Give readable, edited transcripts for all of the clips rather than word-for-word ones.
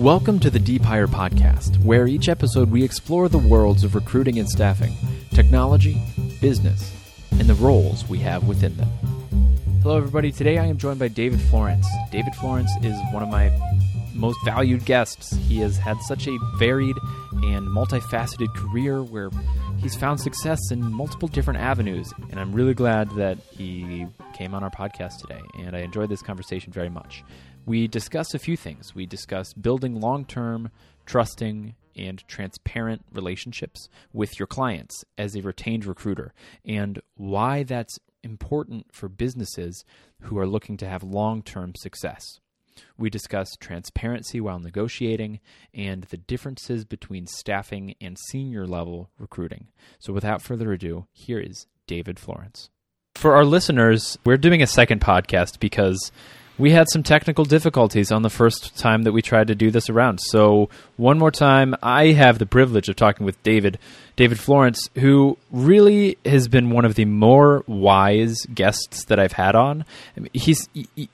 Welcome to the Deep Hire Podcast, where each episode we explore the worlds of recruiting and staffing, technology, business, and the roles we have within them. Hello, everybody. Today I am joined by David Florence. David Florence is one of my most valued guests. He has had such a varied and multifaceted career where he's found success in multiple different avenues, and I'm really glad that he came on our podcast today, and I enjoyed this conversation very much. We discussed a few things. We discussed building long-term, trusting, and transparent relationships with your clients as a retained recruiter, and why that's important for businesses who are looking to have long-term success. We discussed transparency while negotiating and the differences between staffing and senior level recruiting. So without further ado, here is David Florence. For our listeners, we're doing a second podcast because we had some technical difficulties on the first time that we tried to do this around. So one more time, I have the privilege of talking with David Florence, who really has been one of the more wise guests that I've had on. I mean,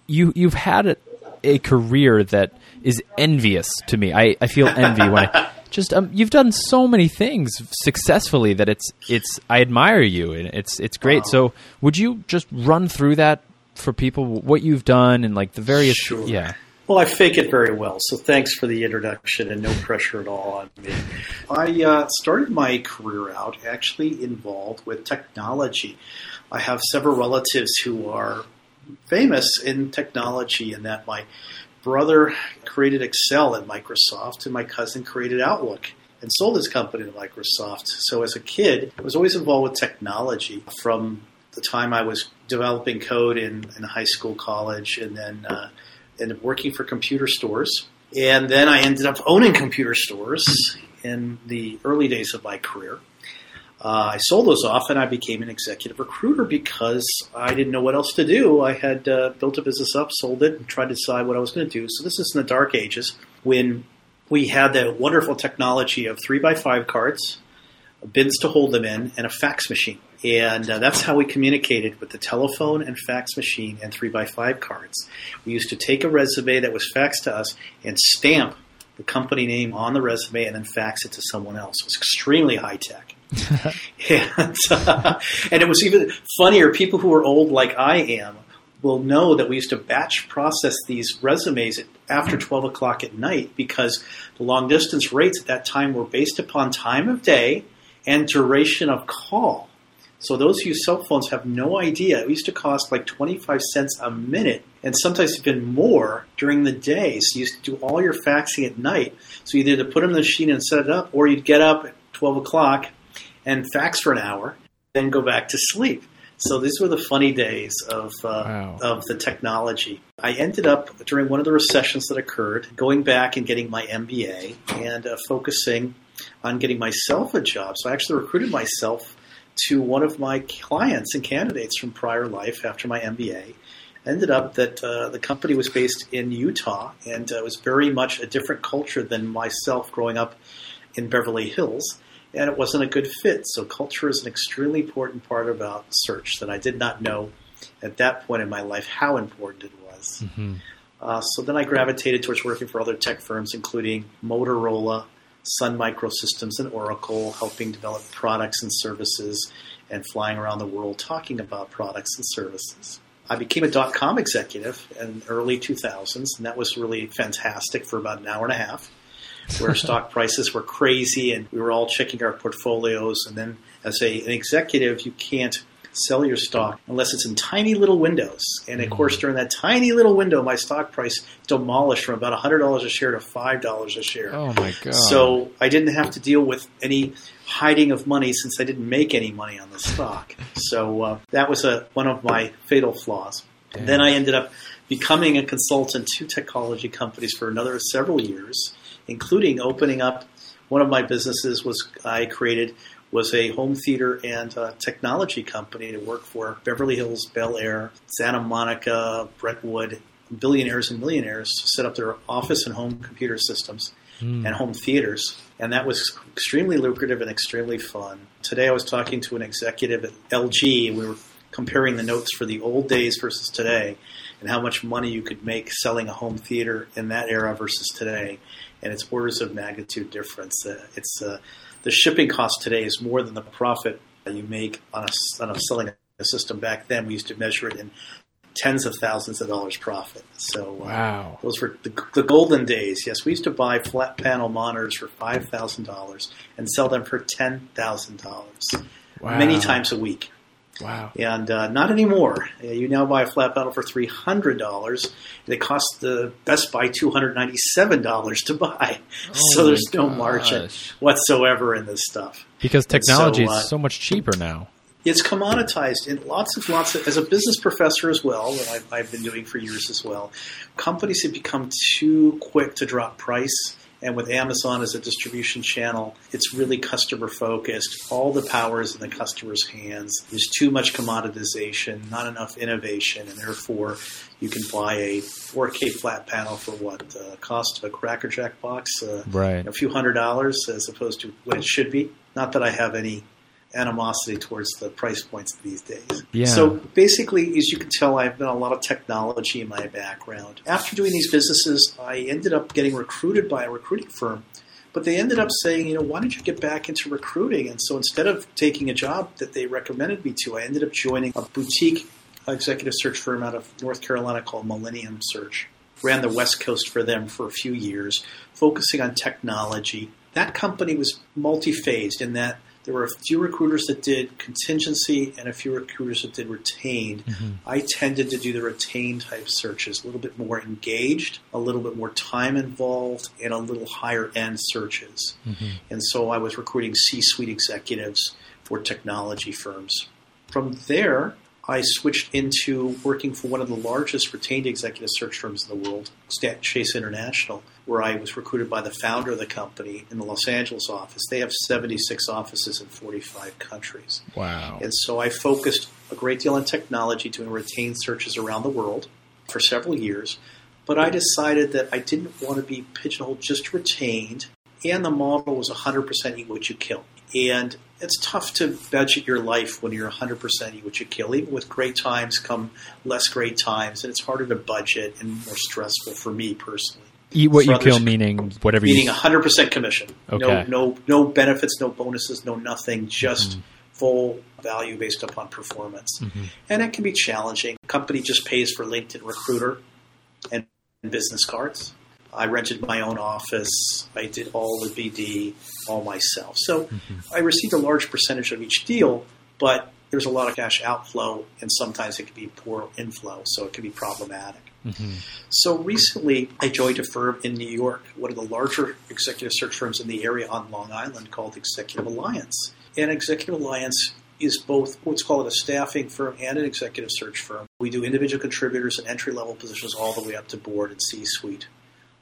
you've had a career that is envious to me. I feel envy when I just you've done so many things successfully that it's I admire you, and it's great. Wow. So would you just run through that for people, what you've done and like the various... Sure. Yeah. Well, I fake it very well, so thanks for the introduction and no pressure at all on me. I started my career out actually involved with technology. I have several relatives who are famous in technology, in that my brother created Excel at Microsoft and my cousin created Outlook and sold his company to Microsoft. So as a kid, I was always involved with technology from the time I was developing code in high school, college, and then ended up working for computer stores. And then I ended up owning computer stores in the early days of my career. I sold those off and I became an executive recruiter because I didn't know what else to do. I had built a business up, sold it, and tried to decide what I was going to do. So this is in the dark ages when we had the wonderful technology of 3x5 cards, bins to hold them in, and a fax machine. And that's how we communicated, with the telephone and fax machine and 3x5 cards. We used to take a resume that was faxed to us and stamp the company name on the resume and then fax it to someone else. It was extremely high tech. and it was even funnier. People who are old like I am will know that we used to batch process these resumes after 12 o'clock at night, because the long distance rates at that time were based upon time of day and duration of call. So those who use cell phones have no idea. It used to cost like 25 cents a minute, and sometimes even more during the day. So you used to do all your faxing at night. So you either had to put them in the machine and set it up, or you'd get up at 12 o'clock and fax for an hour, then go back to sleep. So these were the funny days of the technology. I ended up, during one of the recessions that occurred, going back and getting my MBA and focusing on getting myself a job. So I actually recruited myself to one of my clients and candidates from prior life after my MBA. Ended up that the company was based in Utah, and it was very much a different culture than myself growing up in Beverly Hills, and it wasn't a good fit. So culture is an extremely important part about search that I did not know at that point in my life how important it was. Mm-hmm. So then I gravitated towards working for other tech firms, including Motorola, Sun Microsystems, and Oracle, helping develop products and services and flying around the world talking about products and services. I became a .com executive in the early 2000s, and that was really fantastic for about an hour and a half, where stock prices were crazy and we were all checking our portfolios. And then as an executive, you can't sell your stock unless it's in tiny little windows. And of course, during that tiny little window, my stock price demolished from about $100 a share to $5 a share. Oh my God. So I didn't have to deal with any hiding of money, since I didn't make any money on the stock. So that was one of my fatal flaws. Damn. Then I ended up becoming a consultant to technology companies for another several years, including opening up one of my businesses I created was a home theater and technology company to work for Beverly Hills, Bel Air, Santa Monica, Brentwood, billionaires and millionaires to set up their office and home computer systems and home theaters. And that was extremely lucrative and extremely fun. Today I was talking to an executive at LG, and we were comparing the notes for the old days versus today. and how much money you could make selling a home theater in that era versus today. And it's orders of magnitude difference. The shipping cost today is more than the profit that you make on selling a system. Back then, we used to measure it in tens of thousands of dollars profit. So wow. Those were the golden days. Yes, we used to buy flat panel monitors for $5,000 and sell them for $10,000 many times a week. Wow. And not anymore. You now buy a flat panel for $300. It costs the Best Buy $297 to buy. Oh, so there's no margin whatsoever in this stuff. Because technology is so much cheaper now. It's commoditized in lots of, as a business professor as well, that I've been doing for years as well, companies have become too quick to drop price. And with Amazon as a distribution channel, it's really customer-focused. All the power is in the customer's hands. There's too much commoditization, not enough innovation, and therefore you can buy a 4K flat panel for what the cost of a Cracker Jack box, a few $100s, as opposed to what it should be. Not that I have any animosity towards the price points these days. Yeah. So basically, as you can tell, I've been a lot of technology in my background. After doing these businesses, I ended up getting recruited by a recruiting firm, but they ended up saying, why don't you get back into recruiting? And so instead of taking a job that they recommended me to, I ended up joining a boutique executive search firm out of North Carolina called Millennium Search. Ran the West Coast for them for a few years, focusing on technology. That company was multi-phased in that there were a few recruiters that did contingency and a few recruiters that did retained. Mm-hmm. I tended to do the retained type searches, a little bit more engaged, a little bit more time involved, and a little higher end searches. Mm-hmm. And so I was recruiting C-suite executives for technology firms. From there, I switched into working for one of the largest retained executive search firms in the world, Stanton Chase International, where I was recruited by the founder of the company in the Los Angeles office. They have 76 offices in 45 countries. Wow. And so I focused a great deal on technology, doing retained searches around the world for several years. But I decided that I didn't want to be pigeonholed just retained, and the model was 100% eat what you kill. And it's tough to budget your life when you're 100% eat what you kill. Even with great times come less great times, and it's harder to budget and more stressful for me personally. Eat what you kill meaning whatever you... Meaning 100% commission. Okay. No benefits, no bonuses, no nothing, just full value based upon performance. Mm-hmm. And it can be challenging. Company just pays for LinkedIn Recruiter and business cards. I rented my own office. I did all the BD, all myself. So I received a large percentage of each deal, but there's a lot of cash outflow, and sometimes it can be poor inflow, so it can be problematic. Mm-hmm. So recently, I joined a firm in New York, one of the larger executive search firms in the area on Long Island called Executive Alliance. And Executive Alliance is both, let's call it a staffing firm and an executive search firm. We do individual contributors and entry-level positions all the way up to board and C-suite.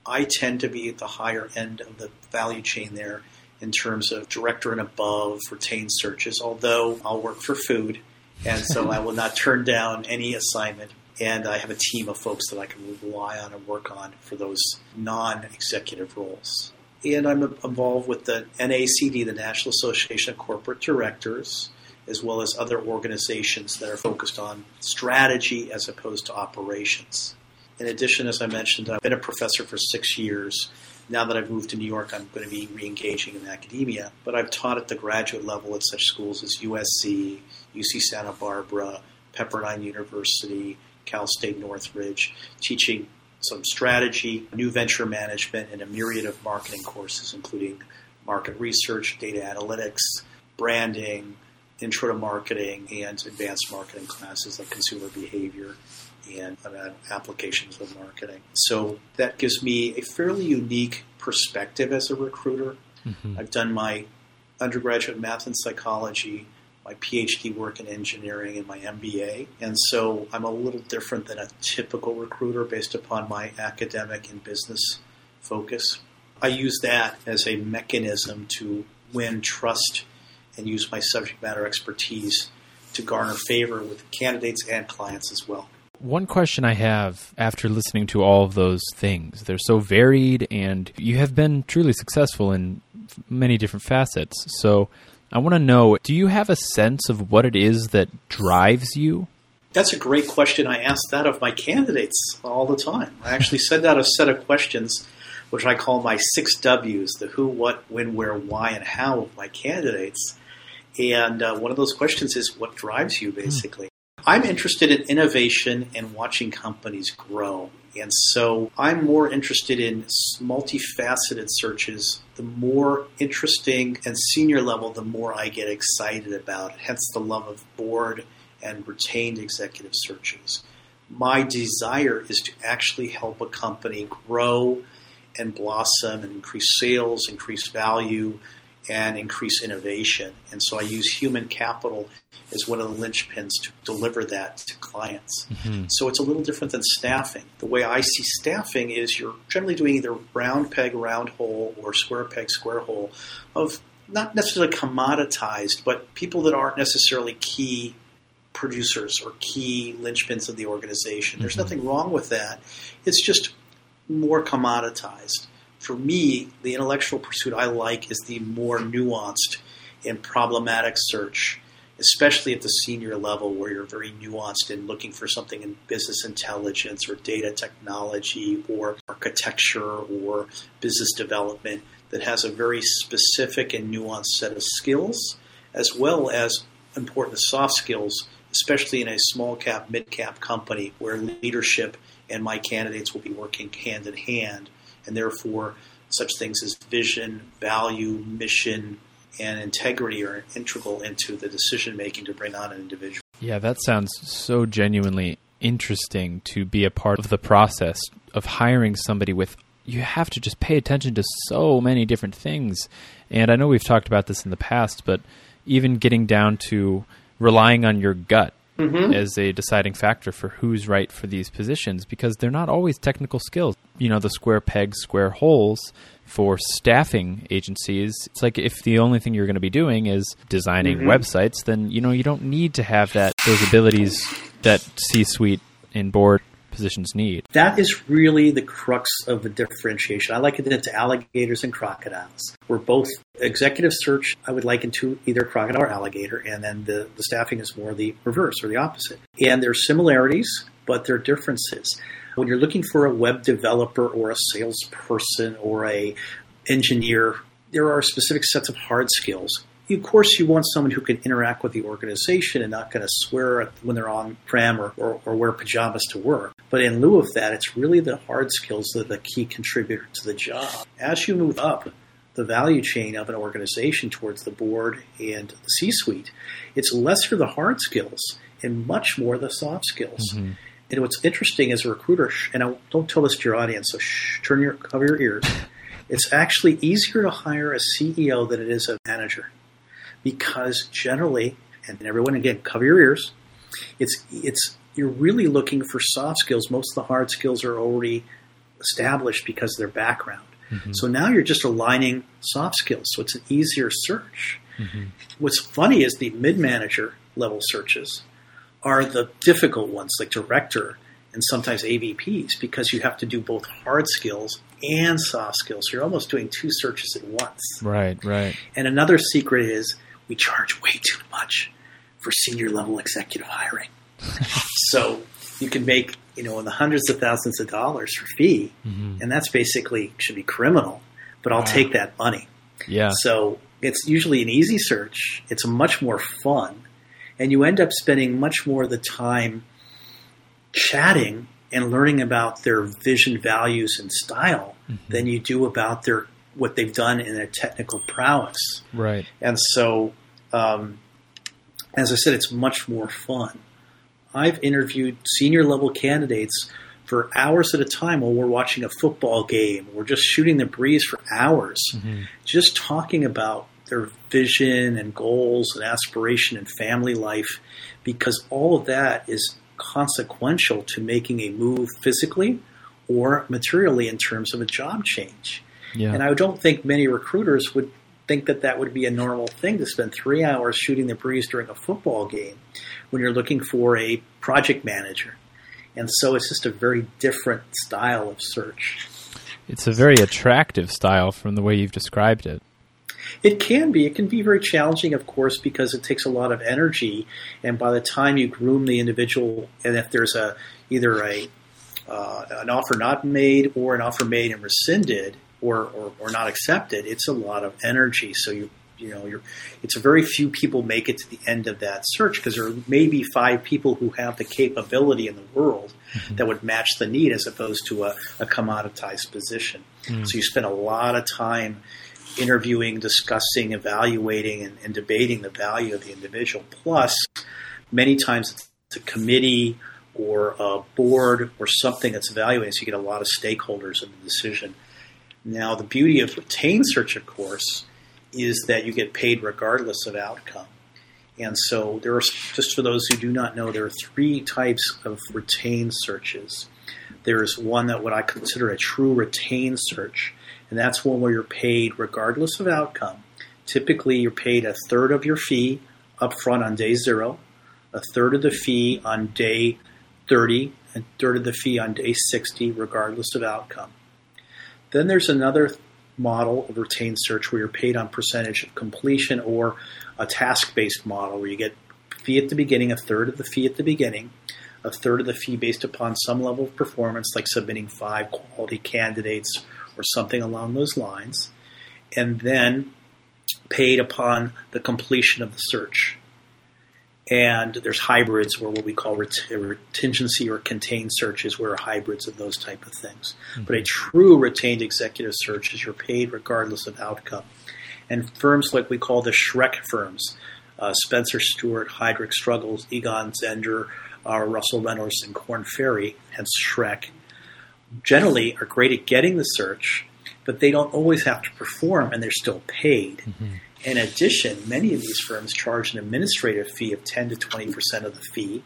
I tend to be at the higher end of the value chain there in terms of director and above retained searches, although I'll work for food, and so I will not turn down any assignment. And I have a team of folks that I can rely on and work on for those non-executive roles. And I'm involved with the NACD, the National Association of Corporate Directors, as well as other organizations that are focused on strategy as opposed to operations. In addition, as I mentioned, I've been a professor for 6 years. Now that I've moved to New York, I'm going to be re-engaging in academia. But I've taught at the graduate level at such schools as USC, UC Santa Barbara, Pepperdine University, Cal State Northridge, teaching some strategy, new venture management, and a myriad of marketing courses, including market research, data analytics, branding, intro to marketing, and advanced marketing classes like consumer behavior and applications of marketing. So that gives me a fairly unique perspective as a recruiter. Mm-hmm. I've done my undergraduate math and psychology, my PhD work in engineering, and my MBA. And so I'm a little different than a typical recruiter based upon my academic and business focus. I use that as a mechanism to win trust and use my subject matter expertise to garner favor with candidates and clients as well. One question I have after listening to all of those things, they're so varied, and you have been truly successful in many different facets. So I want to know, do you have a sense of what it is that drives you? That's a great question. I ask that of my candidates all the time. I actually send out a set of questions, which I call my 6 W's, the who, what, when, where, why, and how of my candidates. And one of those questions is what drives you, basically. I'm interested in innovation and watching companies grow. And so I'm more interested in multifaceted searches. The more interesting and senior level, the more I get excited about it, hence the love of board and retained executive searches. My desire is to actually help a company grow and blossom and increase sales, increase value, and increase innovation. And so I use human capital as one of the linchpins to deliver that to clients. Mm-hmm. So it's a little different than staffing. The way I see staffing is you're generally doing either round peg, round hole, or square peg, square hole of not necessarily commoditized, but people that aren't necessarily key producers or key linchpins of the organization. Mm-hmm. There's nothing wrong with that. It's just more commoditized. For me, the intellectual pursuit I like is the more nuanced and problematic search, especially at the senior level where you're very nuanced in looking for something in business intelligence or data technology or architecture or business development that has a very specific and nuanced set of skills, as well as important soft skills, especially in a small cap, mid cap company where leadership and my candidates will be working hand in hand. And therefore, such things as vision, value, mission, and integrity are integral into the decision-making to bring on an individual. Yeah, that sounds so genuinely interesting to be a part of the process of hiring somebody with. You have to just pay attention to so many different things. And I know we've talked about this in the past, but even getting down to relying on your gut mm-hmm. as a deciding factor for who's right for these positions, because they're not always technical skills. You know, the square pegs, square holes for staffing agencies. It's like if the only thing you're going to be doing is designing mm-hmm. websites, then, you know, you don't need to have those abilities that C-suite and board positions need. That is really the crux of the differentiation. I liken it to alligators and crocodiles. We're both executive search, I would liken to either crocodile or alligator, and then the staffing is more the reverse or the opposite. And there are similarities, but there are differences. When you're looking for a web developer or a salesperson or an engineer, there are specific sets of hard skills. Of course, you want someone who can interact with the organization and not going to swear when they're on-prem or wear pajamas to work. But in lieu of that, it's really the hard skills that are the key contributor to the job. As you move up the value chain of an organization towards the board and the C-suite, it's lesser the hard skills and much more the soft skills. Mm-hmm. And what's interesting as a recruiter, and I don't tell this to your audience, so cover your ears. It's actually easier to hire a CEO than it is a manager, because generally, and everyone again, cover your ears. It's you're really looking for soft skills. Most of the hard skills are already established because of their background. Mm-hmm. So now you're just aligning soft skills. So it's an easier search. Mm-hmm. What's funny is the mid-manager level searches are the difficult ones, like director and sometimes AVPs, because you have to do both hard skills and soft skills. So you're almost doing two searches at once. Right, right. And another secret is we charge way too much for senior level executive hiring. So you can make, in the hundreds of thousands of dollars for fee, mm-hmm. and that's basically should be criminal, but I'll take that money. Yeah. So it's usually an easy search. It's much more fun. And you end up spending much more of the time chatting and learning about their vision, values, and style mm-hmm. than you do about what they've done in their technical prowess. Right. And so, as I said, it's much more fun. I've interviewed senior-level candidates for hours at a time while we're watching a football game. We're just shooting the breeze for hours, mm-hmm. just talking about their vision and goals and aspiration and family life, because all of that is consequential to making a move physically or materially in terms of a job change. Yeah. And I don't think many recruiters would think that would be a normal thing to spend 3 hours shooting the breeze during a football game when you're looking for a project manager. And so it's just a very different style of search. It's a very attractive style from the way you've described it. It can be. It can be very challenging, of course, because it takes a lot of energy. And by the time you groom the individual, and if there's a either an offer not made or an offer made and rescinded or not accepted, it's a lot of energy. So it's very few people make it to the end of that search, because there may be 5 people who have the capability in the world mm-hmm. that would match the need, as opposed to a commoditized position. Mm-hmm. So you spend a lot of time interviewing, discussing, evaluating, and debating the value of the individual. Plus, many times it's a committee or a board or something that's evaluating, so you get a lot of stakeholders in the decision. Now, the beauty of retained search, of course, is that you get paid regardless of outcome. And so there are, just for those who do not know, there are 3 types of retained searches. There's one that what I consider a true retained search, and that's one where you're paid regardless of outcome. Typically, you're paid 1/3 of your fee up front on day 0, 1/3 of the fee on day 30, and 1/3 of the fee on day 60, regardless of outcome. Then there's another model of retained search where you're paid on percentage of completion, or a task-based model where you get fee at the beginning, 1/3 of the fee at the beginning, 1/3 of the fee based upon some level of performance, like submitting 5 quality candidates or something along those lines, and then paid upon the completion of the search. And there's hybrids, or what we call contingency or contained searches, where hybrids of those type of things. Mm-hmm. But a true retained executive search is you're paid regardless of outcome. And firms like we call the Shrek firms, Spencer Stuart, Heidrick & Struggles, Egon Zehnder, Russell Reynolds, and Korn Ferry, hence Shrek, generally are great at getting the search, but they don't always have to perform, and they're still paid. Mm-hmm. In addition, many of these firms charge an administrative fee of 10 to 20% of the fee,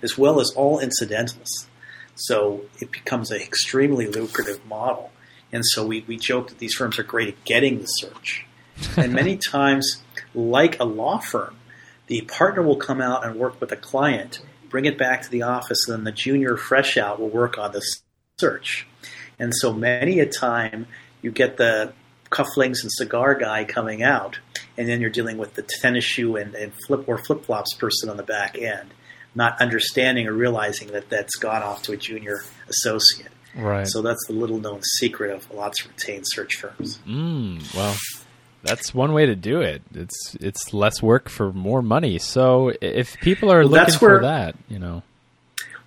as well as all incidentals. So it becomes an extremely lucrative model. And so we joke that these firms are great at getting the search. And many times, like a law firm, the partner will come out and work with a client, bring it back to the office, and then the junior fresh out will work on the search. And so many a time you get the cufflinks and cigar guy coming out, and then you're dealing with the tennis shoe and flip-flops person on the back end, not understanding or realizing that that's gone off to a junior associate. Right. So that's the little-known secret of lots of retained search firms. Well, that's one way to do it. It's less work for more money. So if people are looking for that,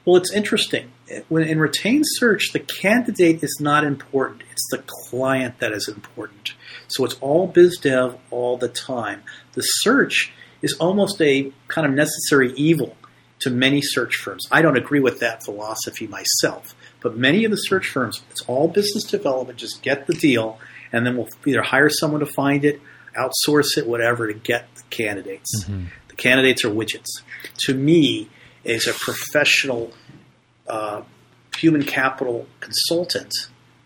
Well, it's interesting. When in retained search, the candidate is not important. It's the client that is important. So it's all biz dev all the time. The search is almost a kind of necessary evil to many search firms. I don't agree with that philosophy myself, but many of the search firms, it's all business development. Just get the deal, and then we'll either hire someone to find it, outsource it, whatever, to get the candidates. Mm-hmm. The candidates are widgets. To me, is a professional human capital consultant,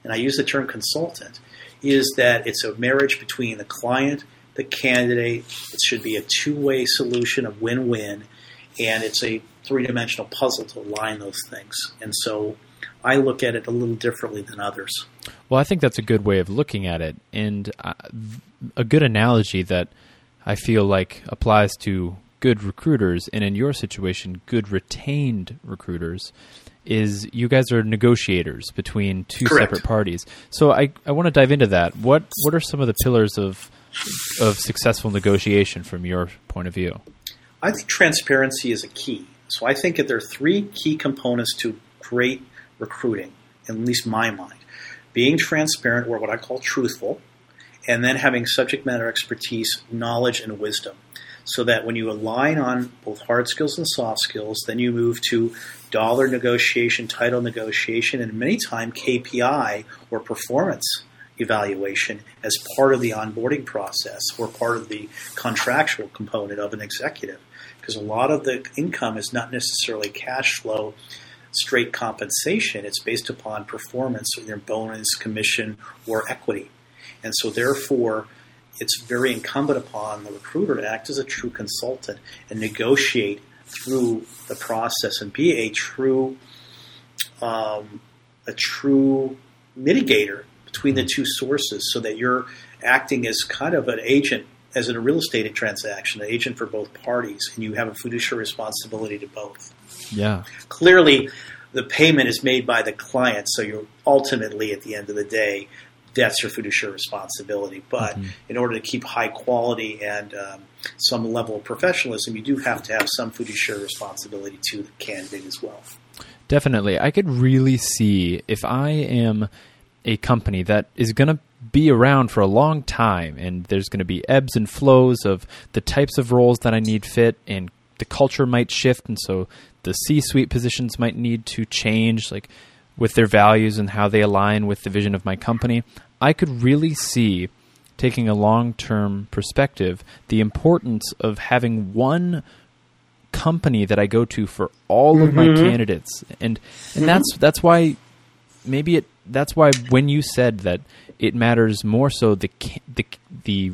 and I use the term consultant, is that it's a marriage between the client, the candidate. It should be a two-way solution of win-win, and it's a three-dimensional puzzle to align those things. And so I look at it a little differently than others. Well, I think that's a good way of looking at it, and a good analogy that I feel like applies to good recruiters, and in your situation, good retained recruiters, is you guys are negotiators between two Correct. Separate parties. So I want to dive into that. What are some of the pillars of successful negotiation from your point of view? I think transparency is a key. So I think that there are 3 key components to great recruiting, at least in my mind. Being transparent, or what I call truthful, and then having subject matter expertise, knowledge, and wisdom. So that when you align on both hard skills and soft skills, then you move to dollar negotiation, title negotiation, and many times KPI or performance evaluation as part of the onboarding process or part of the contractual component of an executive. Because a lot of the income is not necessarily cash flow, straight compensation. It's based upon performance, either bonus, commission, or equity. And so therefore, it's very incumbent upon the recruiter to act as a true consultant and negotiate through the process and be a true mitigator between the two sources so that you're acting as kind of an agent, as in a real estate transaction, an agent for both parties, and you have a fiduciary responsibility to both. Yeah. Clearly, the payment is made by the client, so you're ultimately, at the end of the day, that's your fiduciary responsibility. But in order to keep high quality and some level of professionalism, you do have to have some fiduciary responsibility to the candidate as well. Definitely. I could really see, if I am a company that is going to be around for a long time and there's going to be ebbs and flows of the types of roles that I need fit, and the culture might shift, and so the C-suite positions might need to change, like with their values and how they align with the vision of my company. I could really see, taking a long-term perspective, the importance of having one company that I go to for all of my candidates. And that's why when you said that it matters more so the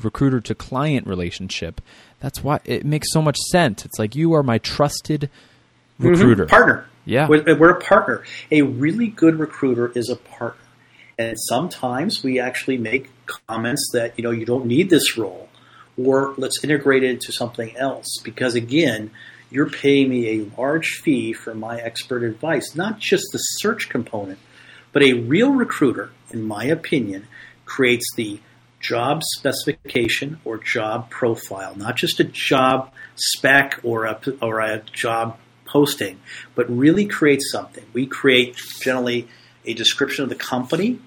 recruiter to client relationship, that's why it makes so much sense. It's like, you are my trusted recruiter. Partner. Yeah. We're a partner. A really good recruiter is a partner. And sometimes we actually make comments that, you know, you don't need this role, or let's integrate it into something else. Because again, you're paying me a large fee for my expert advice, not just the search component, but a real recruiter, in my opinion, creates the job specification or job profile, not just a job spec or a job posting, but really creates something. We create generally a description of the company,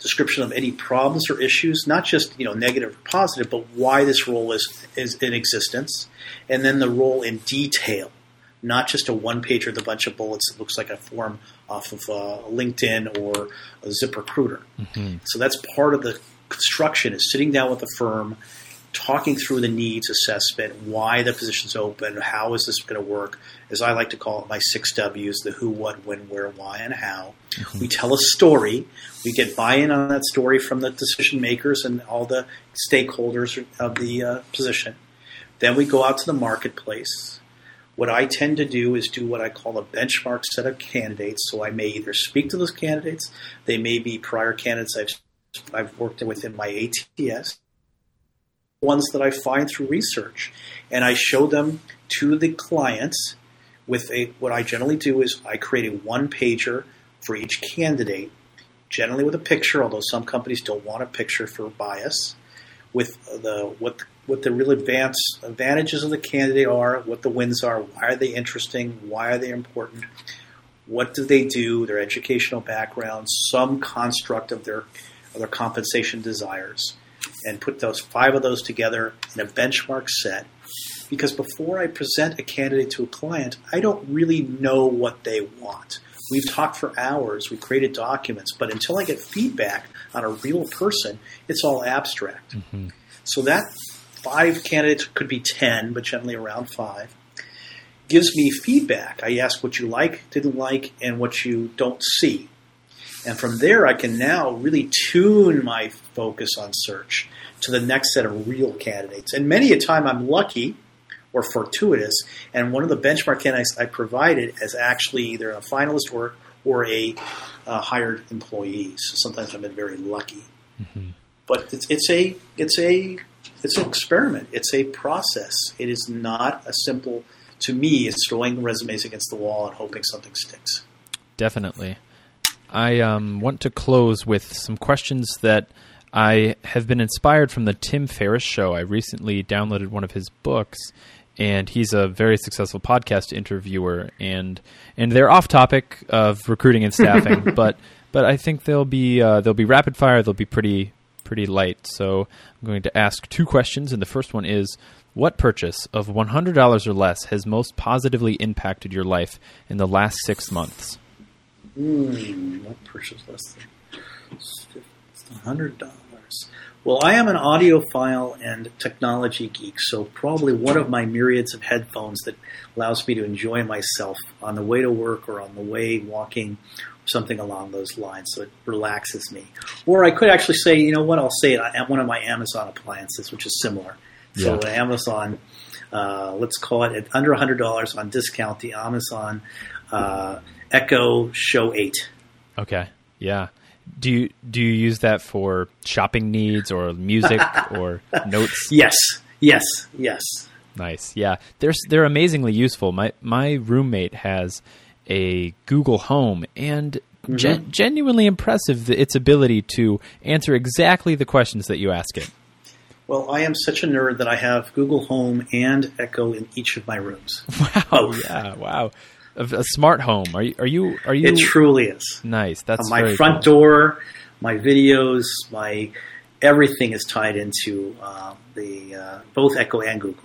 description of any problems or issues, not just, you know, negative or positive, but why this role is in existence, and then the role in detail, not just a one-pager with a bunch of bullets that looks like a form off of LinkedIn or a ZipRecruiter. So that's part of the construction, is sitting down with the firm, talking through the needs assessment, why the position's open, how is this going to work, as I like to call it, my 6 W's, the who, what, when, where, why, and how. We tell a story. We get buy-in on that story from the decision makers and all the stakeholders of the position. Then we go out to the marketplace. What I tend to do is do what I call a benchmark set of candidates. So I may either speak to those candidates. They may be prior candidates I've worked with in my ATS, ones that I find through research, and I show them to the clients with what I generally do is I create a one-pager for each candidate, generally with a picture, although some companies don't want a picture for bias, with what the real advantages of the candidate are, what the wins are, why are they interesting, why are they important, what do they do, their educational background, some construct of their compensation desires, and put those 5 of those together in a benchmark set. Because before I present a candidate to a client, I don't really know what they want. We've talked for hours, we've created documents, but until I get feedback on a real person, it's all abstract. So that 5 candidates, could be 10, but generally around 5, gives me feedback. I ask what you like, didn't like, and what you don't see. And from there, I can now really tune my focus on search to the next set of real candidates. And many a time I'm lucky or fortuitous, and one of the benchmark candidates I provided is actually either a finalist or a hired employee. So sometimes I've been very lucky. But it's an experiment. It's a process. It is not a simple, to me, it's throwing resumes against the wall and hoping something sticks. Definitely. I want to close with some questions that I have been inspired from the Tim Ferriss show. I recently downloaded one of his books, and he's a very successful podcast interviewer. And they're off topic of recruiting and staffing, but I think they'll be rapid fire. They'll be pretty light. So I'm going to ask 2 questions, and the first one is: what purchase of $100 or less has most positively impacted your life in the last 6 months? What purchase less than $100? Well, I am an audiophile and technology geek, so probably one of my myriads of headphones that allows me to enjoy myself on the way to work or on the way walking, something along those lines, so it relaxes me. Or I could actually say, you know what, I'll say it, one of my Amazon appliances, which is similar. Yeah. So Amazon, let's call it at under $100 on discount, the Amazon Echo Show 8. Okay. Yeah. Do you use that for shopping needs or music or notes? Yes. Nice. Yeah. They're amazingly useful. My roommate has a Google Home, and mm-hmm. genuinely impressive its ability to answer exactly the questions that you ask it. Well, I am such a nerd that I have Google Home and Echo in each of my rooms. Wow. Both. Yeah. Wow. A smart home. Are you? It truly is. Nice. That's my front door, my videos, my everything is tied into the both Echo and Google.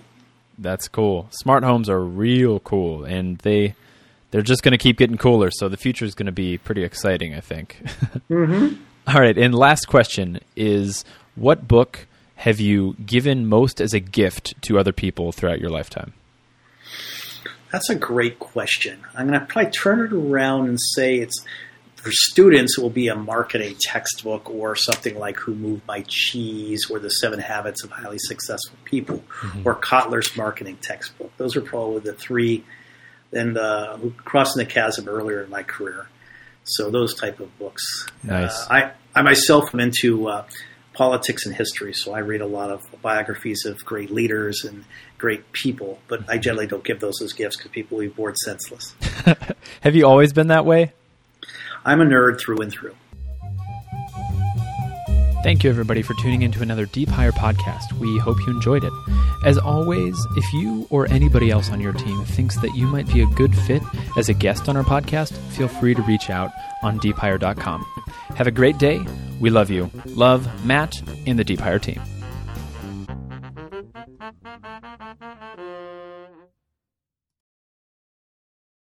That's cool. Smart homes are real cool, and they're just going to keep getting cooler. So the future is going to be pretty exciting, I think. Mm-hmm. All right. And last question is: what book have you given most as a gift to other people throughout your lifetime? That's a great question. I'm going to probably turn it around and say it's for students. It will be a marketing textbook or something like "Who Moved My Cheese" or "The 7 Habits of Highly Successful People" mm-hmm. or Kotler's marketing textbook. Those are probably the three. And Crossing the Chasm earlier in my career, so those type of books. Nice. I myself am into politics and history, so I read a lot of biographies of great leaders and great people, but I generally don't give those as gifts because people will be bored senseless. Have you always been that way? I'm a nerd through and through. Thank you, everybody, for tuning into another Deep Hire podcast. We hope you enjoyed it. As always, if you or anybody else on your team thinks that you might be a good fit as a guest on our podcast, feel free to reach out on deephire.com. Have a great day. We love you. Love Matt and the Deep Hire team.